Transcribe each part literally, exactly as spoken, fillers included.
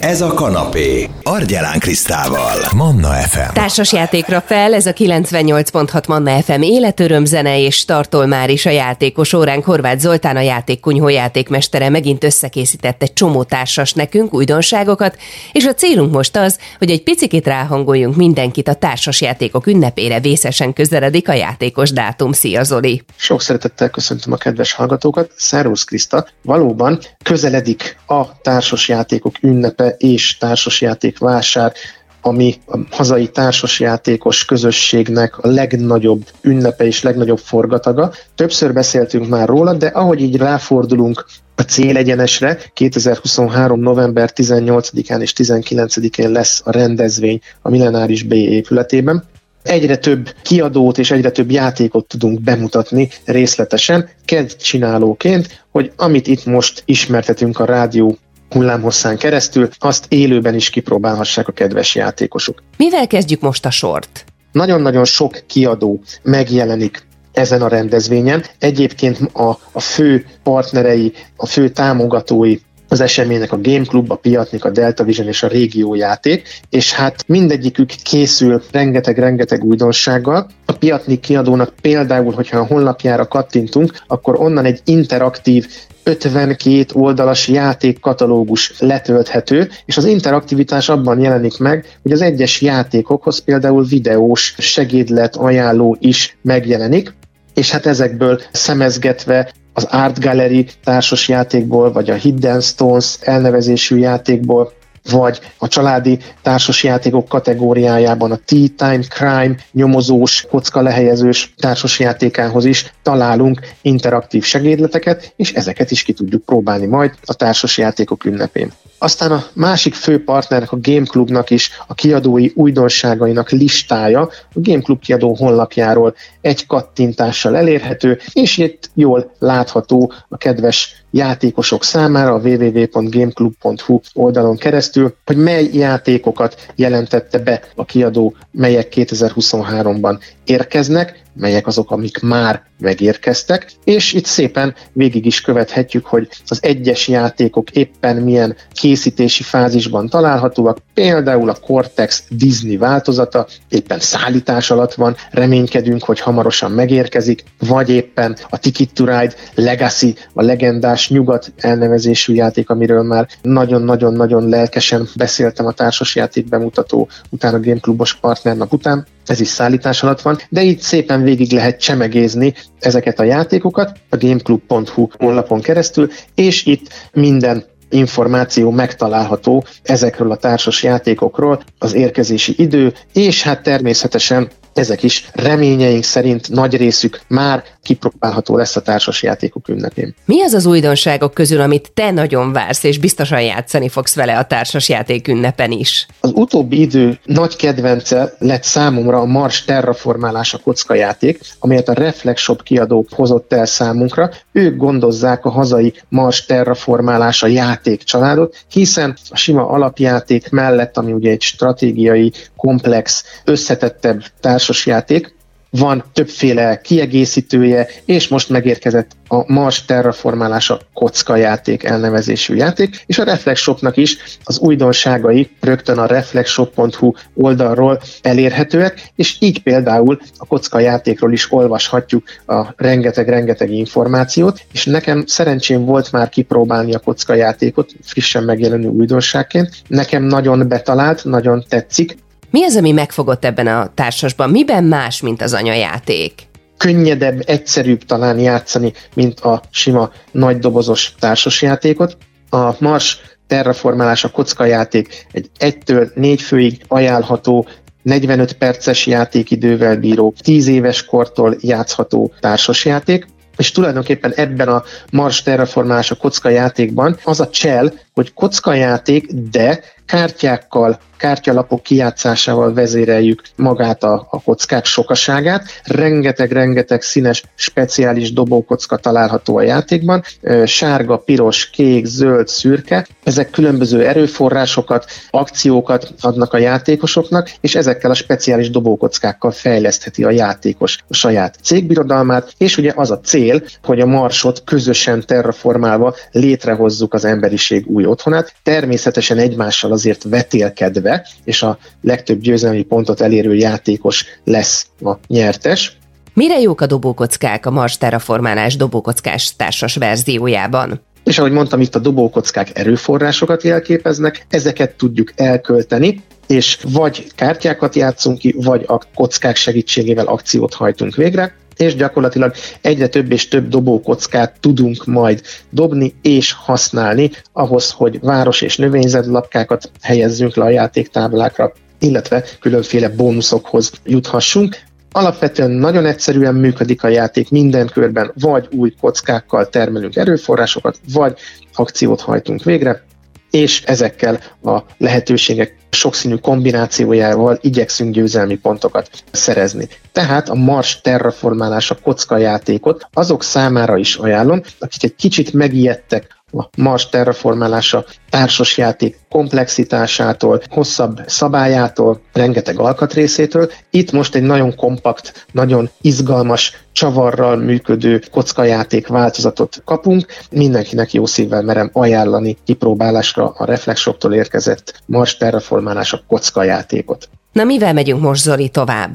Ez a kanapé. Argyelán Krisztával. Manna ef em. Társasjátékra fel, ez a kilencvennyolc pont hat Manna ef em életörömzene, és startol már is a játékos óránk. Horváth Zoltán, a Játékkunyhó játékmestere megint összekészített egy csomó társas nekünk, újdonságokat, és a célunk most az, hogy egy picikét ráhangoljunk mindenkit a társasjátékok ünnepére, vészesen közeledik a játékos dátum. Szia Zoli! Sok szeretettel köszöntöm a kedves hallgatókat. Szervusz Kriszta! Valóban közeledik a társasjátékok ünnepe és társasjáték vásár, ami a hazai társasjátékos közösségnek a legnagyobb ünnepe és legnagyobb forgataga. Többször beszéltünk már róla, de ahogy így ráfordulunk a célegyenesre, kétezer-huszonhárom. november tizennyolcadikán és tizenkilencedikén lesz a rendezvény a Millenáris B épületében. Egyre több kiadót és egyre több játékot tudunk bemutatni részletesen, kedvcsinálóként, hogy amit itt most ismertetünk a rádió hullámhosszán keresztül, azt élőben is kipróbálhassák a kedves játékosok. Mivel kezdjük most a sort? Nagyon-nagyon sok kiadó megjelenik ezen a rendezvényen. Egyébként a, a fő partnerei, a fő támogatói az eseménynek a Game Club, a Piatnik, a Delta Vision és a Régió játék, és hát mindegyikük készül rengeteg-rengeteg újdonsággal. A Piatnik kiadónak például, hogyha a honlapjára kattintunk, akkor onnan egy interaktív ötvenkét oldalas játékkatalógus letölthető, és az interaktivitás abban jelenik meg, hogy az egyes játékokhoz például videós segédlet ajánló is megjelenik, és hát ezekből szemezgetve az Art Gallery társas játékból, vagy a Hidden Stones elnevezésű játékból, vagy a családi társasjátékok kategóriájában a Tea Time Crime nyomozós, kockalehelyezős társasjátékához is találunk interaktív segédleteket, és ezeket is ki tudjuk próbálni majd a társasjátékok ünnepén. Aztán a másik fő partnernek, a Game Clubnak is a kiadói újdonságainak listája a Game Club kiadó honlapjáról egy kattintással elérhető, és itt jól látható a kedves játékosok számára a double-u double-u double-u pont game club pont hu oldalon keresztül, hogy mely játékokat jelentette be a kiadó, melyek kétezer-huszonháromban érkeznek, melyek azok, amik már megérkeztek, és itt szépen végig is követhetjük, hogy az egyes játékok éppen milyen készítési fázisban találhatóak, például a Cortex Disney változata éppen szállítás alatt van, reménykedünk, hogy hamarosan megérkezik, vagy éppen a Ticket to Ride Legacy, a legendás nyugat elnevezésű játék, amiről már nagyon-nagyon-nagyon lelkesen beszéltem a társasjáték bemutató után, a Game Clubos partnernap után. Ez is szállítás alatt van, de így szépen végig lehet csemegézni ezeket a játékokat a gameclub pont hu honlapon keresztül, és itt minden információ megtalálható ezekről a társas játékokról, az érkezési idő, és hát természetesen ezek is reményeink szerint nagy részük már kipróbálható lesz a társas játékok ünnepén. Mi az az újdonságok közül, amit te nagyon vársz, és biztosan játszani fogsz vele a társas játék ünnepen is? Az utóbbi idő nagy kedvence lett számomra a Mars Terraformálása kockajáték, amelyet a Reflex Shop kiadó hozott el számunkra. Ők gondozzák a hazai Mars Terraformálása játékcsaládot, hiszen a sima alapjáték mellett, ami ugye egy stratégiai, komplex, összetettebb társas játék, van többféle kiegészítője, és most megérkezett a Mars Terraformálása kockajáték elnevezésű játék, és a Reflex Shopnak is az újdonságai rögtön a reflex shop pont hu oldalról elérhetőek, és így például a kockajátékról is olvashatjuk a rengeteg-rengeteg információt, és nekem szerencsém volt már kipróbálni a kockajátékot frissen megjelenő újdonságként. Nekem nagyon betalált, nagyon tetszik. Mi az, ami megfogott ebben a társasban? Miben más, mint az anyajáték? Könnyedebb, egyszerűbb talán játszani, mint a sima nagydobozos társasjátékot. A Mars Terraformálása kockajáték egy egytől négy főig ajánlható, negyvenöt perces játékidővel bíró, tíz éves kortól játszható társasjáték, és tulajdonképpen ebben a Mars Terraformálása kockajátékban az a csel, hogy kockajáték, de kártyákkal, kártyalapok kijátszásával vezéreljük magát a, a kockák sokaságát. Rengeteg-rengeteg színes, speciális dobókocka található a játékban. Sárga, piros, kék, zöld, szürke. Ezek különböző erőforrásokat, akciókat adnak a játékosoknak, és ezekkel a speciális dobókockákkal fejlesztheti a játékos a saját cégbirodalmát, és ugye az a cél, hogy a Marsot közösen terraformálva létrehozzuk az emberiség új új otthonát, természetesen egymással azért vetélkedve, és a legtöbb győzelmi pontot elérő játékos lesz a nyertes. Mire jók a dobókockák a Mars Terraformálás dobókockás társas verziójában? És ahogy mondtam, itt a dobókockák erőforrásokat jelképeznek, ezeket tudjuk elkölteni, és vagy kártyákat játszunk ki, vagy a kockák segítségével akciót hajtunk végre, és gyakorlatilag egyre több és több dobókockát tudunk majd dobni és használni ahhoz, hogy város- és növényzetlapkákat helyezzünk le a játéktáblákra, illetve különféle bónuszokhoz juthassunk. Alapvetően nagyon egyszerűen működik a játék, minden körben vagy új kockákkal termelünk erőforrásokat, vagy akciót hajtunk végre, és ezekkel a lehetőségek sokszínű kombinációjával igyekszünk győzelmi pontokat szerezni. Tehát a Mars Terraformálása kockajátékot azok számára is ajánlom, akik egy kicsit megijedtek a Mars Terraformálása társasjáték komplexitásától, hosszabb szabályától, rengeteg alkatrészétől. Itt most egy nagyon kompakt, nagyon izgalmas, csavarral működő kockajáték változatot kapunk. Mindenkinek jó szívvel merem ajánlani kipróbálásra a Reflex Shoptól érkezett Mars Terraformálása kockajátékot. Na mivel megyünk most, Zoli, tovább?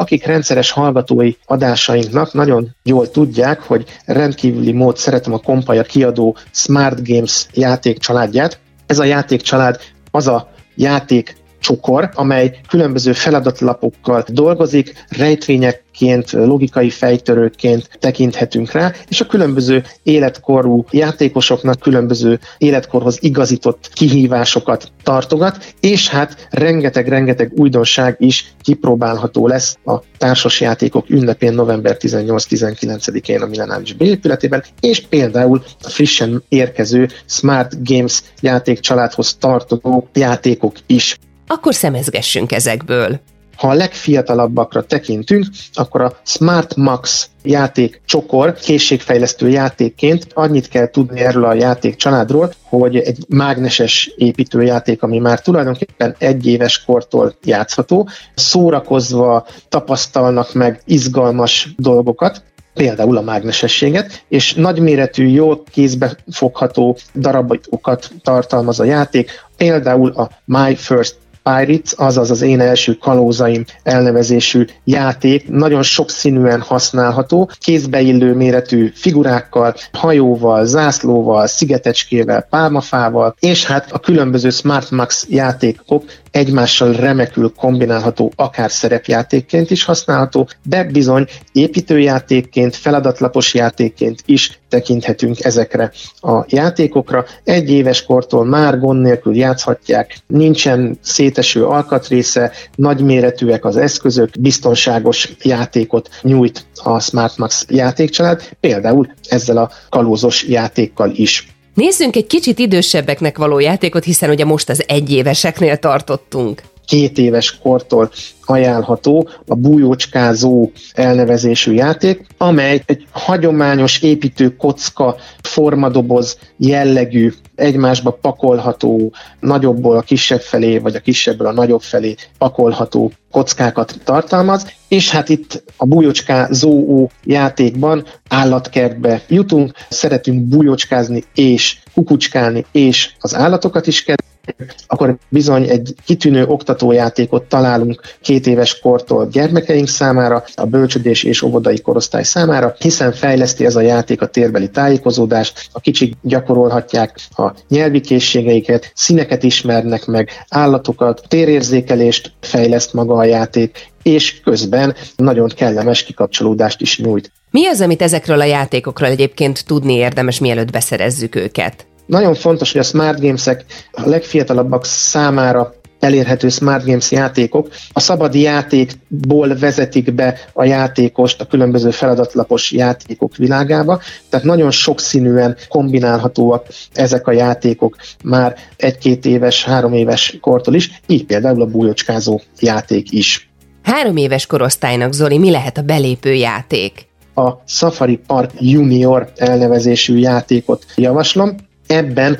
Akik rendszeres hallgatói adásainknak nagyon jól tudják, hogy rendkívüli mód szeretem a Compaya kiadó Smart Games játékcsaládját. Ez a játékcsalád az a játékcsokor, amely különböző feladatlapokkal dolgozik, rejtvényekként, logikai fejtörőként tekinthetünk rá, és a különböző életkorú játékosoknak különböző életkorhoz igazított kihívásokat tartogat, és hát rengeteg-rengeteg újdonság is kipróbálható lesz a társasjátékok ünnepén november tizennyolc-tizenkilencedikén a Millenáris B-épületében, és például a frissen érkező Smart Games játékcsaládhoz tartozó játékok is. Akkor szemezgessünk ezekből. Ha a legfiatalabbakra tekintünk, akkor a Smart Max játékcsokor készségfejlesztő játékként annyit kell tudni erről a játékcsaládról, hogy egy mágneses építőjáték, ami már tulajdonképpen egy éves kortól játszható, szórakozva tapasztalnak meg izgalmas dolgokat, például a mágnesességet, és nagyméretű, jól kézbefogható darabokat tartalmaz a játék, például a My First Pirates, azaz az Én Első Kalózaim elnevezésű játék, nagyon sokszínűen használható, kézbeillő méretű figurákkal, hajóval, zászlóval, szigetecskével, pálmafával, és hát a különböző Smart Max játékok egymással remekül kombinálható, akár szerepjátékként is használható, de bizony építőjátékként, feladatlapos játékként is tekinthetünk ezekre a játékokra. Egy éves kortól már gond nélkül játszhatják, nincsen széteső alkatrésze, nagyméretűek az eszközök, biztonságos játékot nyújt a Smart Max játékcsalád, például ezzel a kalózos játékkal is. Nézzünk egy kicsit idősebbeknek való játékot, hiszen ugye most az egyéveseknél tartottunk. Két éves kortól ajánlható a Bújócskázó elnevezésű játék, amely egy hagyományos építő kocka formadoboz jellegű, egymásba pakolható, nagyobbból a kisebb felé, vagy a kisebből a nagyobb felé pakolható kockákat tartalmaz, és hát itt a Bújócskázó játékban állatkertbe jutunk, szeretünk bújócskázni és kukucskálni, és az állatokat is kedvelünk, akkor bizony egy kitűnő oktatójátékot találunk két éves kortól gyermekeink számára, a bölcsödés és óvodai korosztály számára, hiszen fejleszti ez a játék a térbeli tájékozódást, a kicsik gyakorolhatják a nyelvi készségeiket, színeket ismernek meg, állatokat, térérzékelést fejleszt maga a játék, és közben nagyon kellemes kikapcsolódást is nyújt. Mi az, amit ezekről a játékokról egyébként tudni érdemes, mielőtt beszerezzük őket? Nagyon fontos, hogy a Smart Games-ek a legfiatalabbak számára elérhető Smart Games játékok a szabad játékból vezetik be a játékost a különböző feladatlapos játékok világába, tehát nagyon sokszínűen kombinálhatóak ezek a játékok már egy-két éves, három éves kortól is, így például a Bújócskázó játék is. Három éves korosztálynak, Zoli, mi lehet a belépő játék? A Safari Park Junior elnevezésű játékot javaslom. Ebben,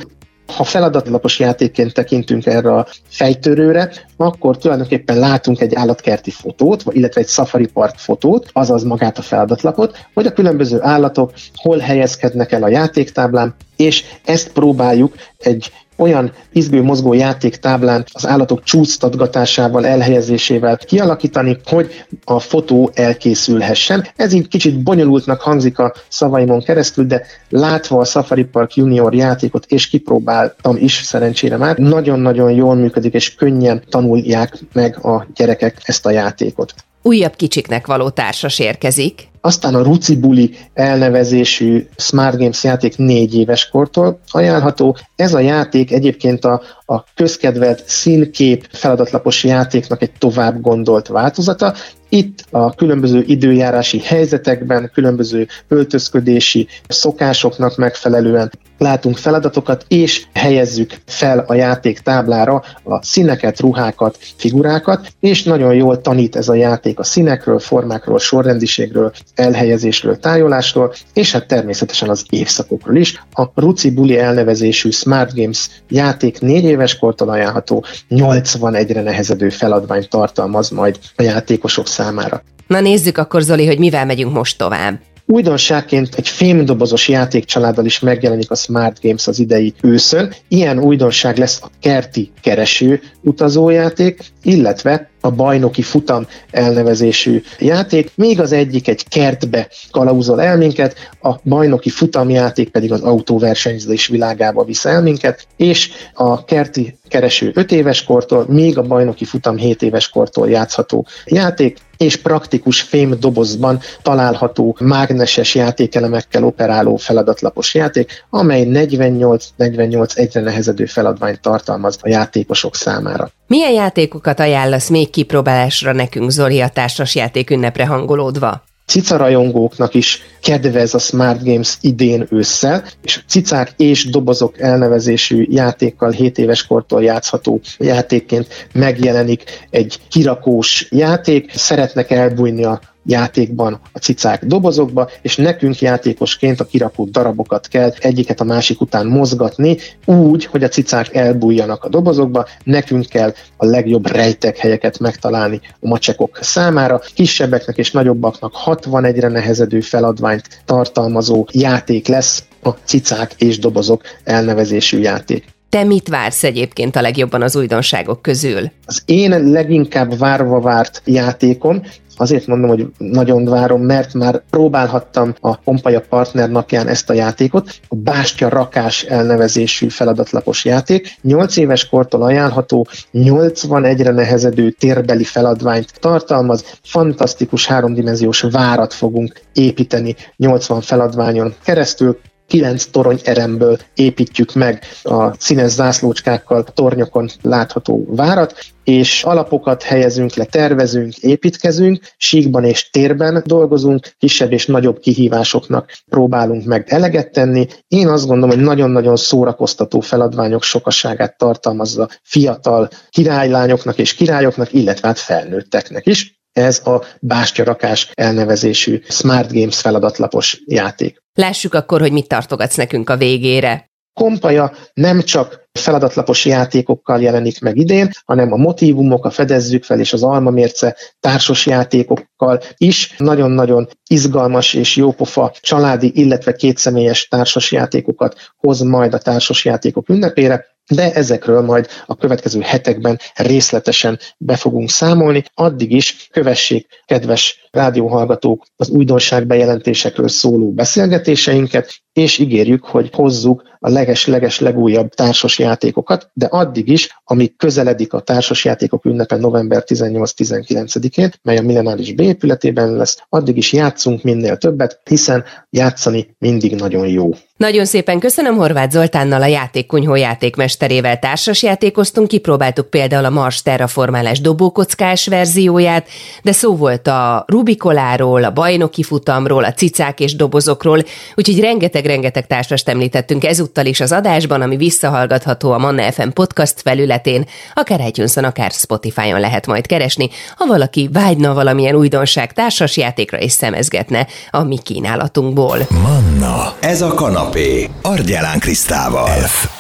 ha feladatlapos játékként tekintünk erre a fejtörőre, akkor tulajdonképpen látunk egy állatkerti fotót, illetve egy Safari Park fotót, azaz magát a feladatlapot, hogy a különböző állatok hol helyezkednek el a játéktáblán, és ezt próbáljuk egy olyan izgő mozgó játéktáblán az állatok csúsztatgatásával, elhelyezésével kialakítani, hogy a fotó elkészülhessen. Ez így kicsit bonyolultnak hangzik a szavaimon keresztül, de látva a Safari Park Junior játékot, és kipróbáltam is szerencsére már, nagyon-nagyon jól működik, és könnyen tanulják meg a gyerekek ezt a játékot. Újabb kicsiknek való társas érkezik. Aztán a Rucibuli elnevezésű Smart Games játék négy éves kortól ajánlható. Ez a játék egyébként a, a közkedvelt színkép feladatlapos játéknak egy tovább gondolt változata. Itt a különböző időjárási helyzetekben, különböző öltözködési szokásoknak megfelelően látunk feladatokat, és helyezzük fel a játék táblára a színeket, ruhákat, figurákat, és nagyon jól tanít ez a játék a színekről, formákról, sorrendiségről, elhelyezésről, tájolásról, és hát természetesen az évszakokról is. A Rucibuli elnevezésű Smart Games játék négy éves kortól ajánlható, nyolcvanegyre nehezedő feladvány tartalmaz majd a játékosok számára. Na nézzük akkor, Zoli, hogy mivel megyünk most tovább. Újdonságként egy fémdobozos játékcsaláddal is megjelenik a Smart Games az idei őszön. Ilyen újdonság lesz a Kerti kereső utazójáték, illetve a Bajnoki futam elnevezésű játék. Még az egyik egy kertbe kalauzol el minket, a Bajnoki futam játék pedig az autóversenyzés világába visz el minket, és a Kerti kereső öt éves kortól, még a Bajnoki futam hét éves kortól játszható játék, és praktikus fémdobozban található mágneses játékelemekkel operáló feladatlapos játék, amely negyvennyolc negyvennyolc egyre nehezedő feladványt tartalmaz a játékosok számára. Milyen játékokat ajánlasz még kipróbálásra nekünk, Zoli, a társasjáték ünnepre hangolódva? Cica rajongóknak is kedvez a Smart Games idén ősszel, és a Cicák és dobozok elnevezésű játékkal hét éves kortól játszható játékként megjelenik egy kirakós játék. Szeretnek elbújni a játékban a cicák dobozokba, és nekünk játékosként a kirakott darabokat kell egyiket a másik után mozgatni, úgy, hogy a cicák elbújjanak a dobozokba, nekünk kell a legjobb rejtek helyeket megtalálni a macsekok számára. Kisebbeknek és nagyobbaknak hatvanegyre nehezedő feladványt tartalmazó játék lesz a Cicák és dobozok elnevezésű játék. Te mit vársz egyébként a legjobban az újdonságok közül? Az én leginkább várva várt játékom, azért mondom, hogy nagyon várom, mert már próbálhattam a Compaya partner napján ezt a játékot, a Bástya Rakás elnevezésű feladatlapos játék. nyolc éves kortól ajánlható, nyolcvanegyre nehezedő térbeli feladványt tartalmaz, fantasztikus háromdimenziós várat fogunk építeni nyolcvan feladványon keresztül, kilenc torony eremből építjük meg a színes zászlócskákkal tornyokon látható várat, és alapokat helyezünk le, tervezünk, építkezünk, síkban és térben dolgozunk, kisebb és nagyobb kihívásoknak próbálunk meg eleget tenni. Én azt gondolom, hogy nagyon-nagyon szórakoztató feladványok sokaságát tartalmazza fiatal királylányoknak és királyoknak, illetve hát felnőtteknek is. Ez a Bástyarakás elnevezésű Smart Games feladatlapos játék. Lássuk akkor, hogy mit tartogatsz nekünk a végére. Compaya nem csak feladatlapos játékokkal jelenik meg idén, hanem a Motívumok, a Fedezzük fel és az Almamérce társasjátékokkal is nagyon-nagyon izgalmas és jópofa családi, illetve kétszemélyes társasjátékokat hoz majd a társasjátékok ünnepére, de ezekről majd a következő hetekben részletesen be fogunk számolni. Addig is kövessék, kedves rádióhallgatók, az újdonság bejelentésekről szóló beszélgetéseinket, és ígérjük, hogy hozzuk a leges-leges legújabb társasjátékokat, de addig is, amíg közeledik a társasjátékok ünnepe november tizennyolc-tizenkilencedikén, mely a Millenáris B épületében lesz, addig is játszunk minél többet, hiszen játszani mindig nagyon jó. Nagyon szépen köszönöm, Horváth Zoltánnal, a Játékkunyhó játékmesterével társasjátékoztunk, kipróbáltuk például a Mars Terraformálás dobókockás verzióját, de szó volt a Rubikoláról, a Bajnoki futamról, a Cicák és dobozokról, úgyhogy rengeteg-rengeteg társast említettünk ezúttal is az adásban, ami visszahallgatható a Manna ef em podcast felületén, akár iTunes-on, akár Spotify-on lehet majd keresni, ha valaki vágyna valamilyen újdonság társasjátékra és szemezgetne a mi kínálatunkból. Manna, ez a kanapé Argyelán Krisztával. F.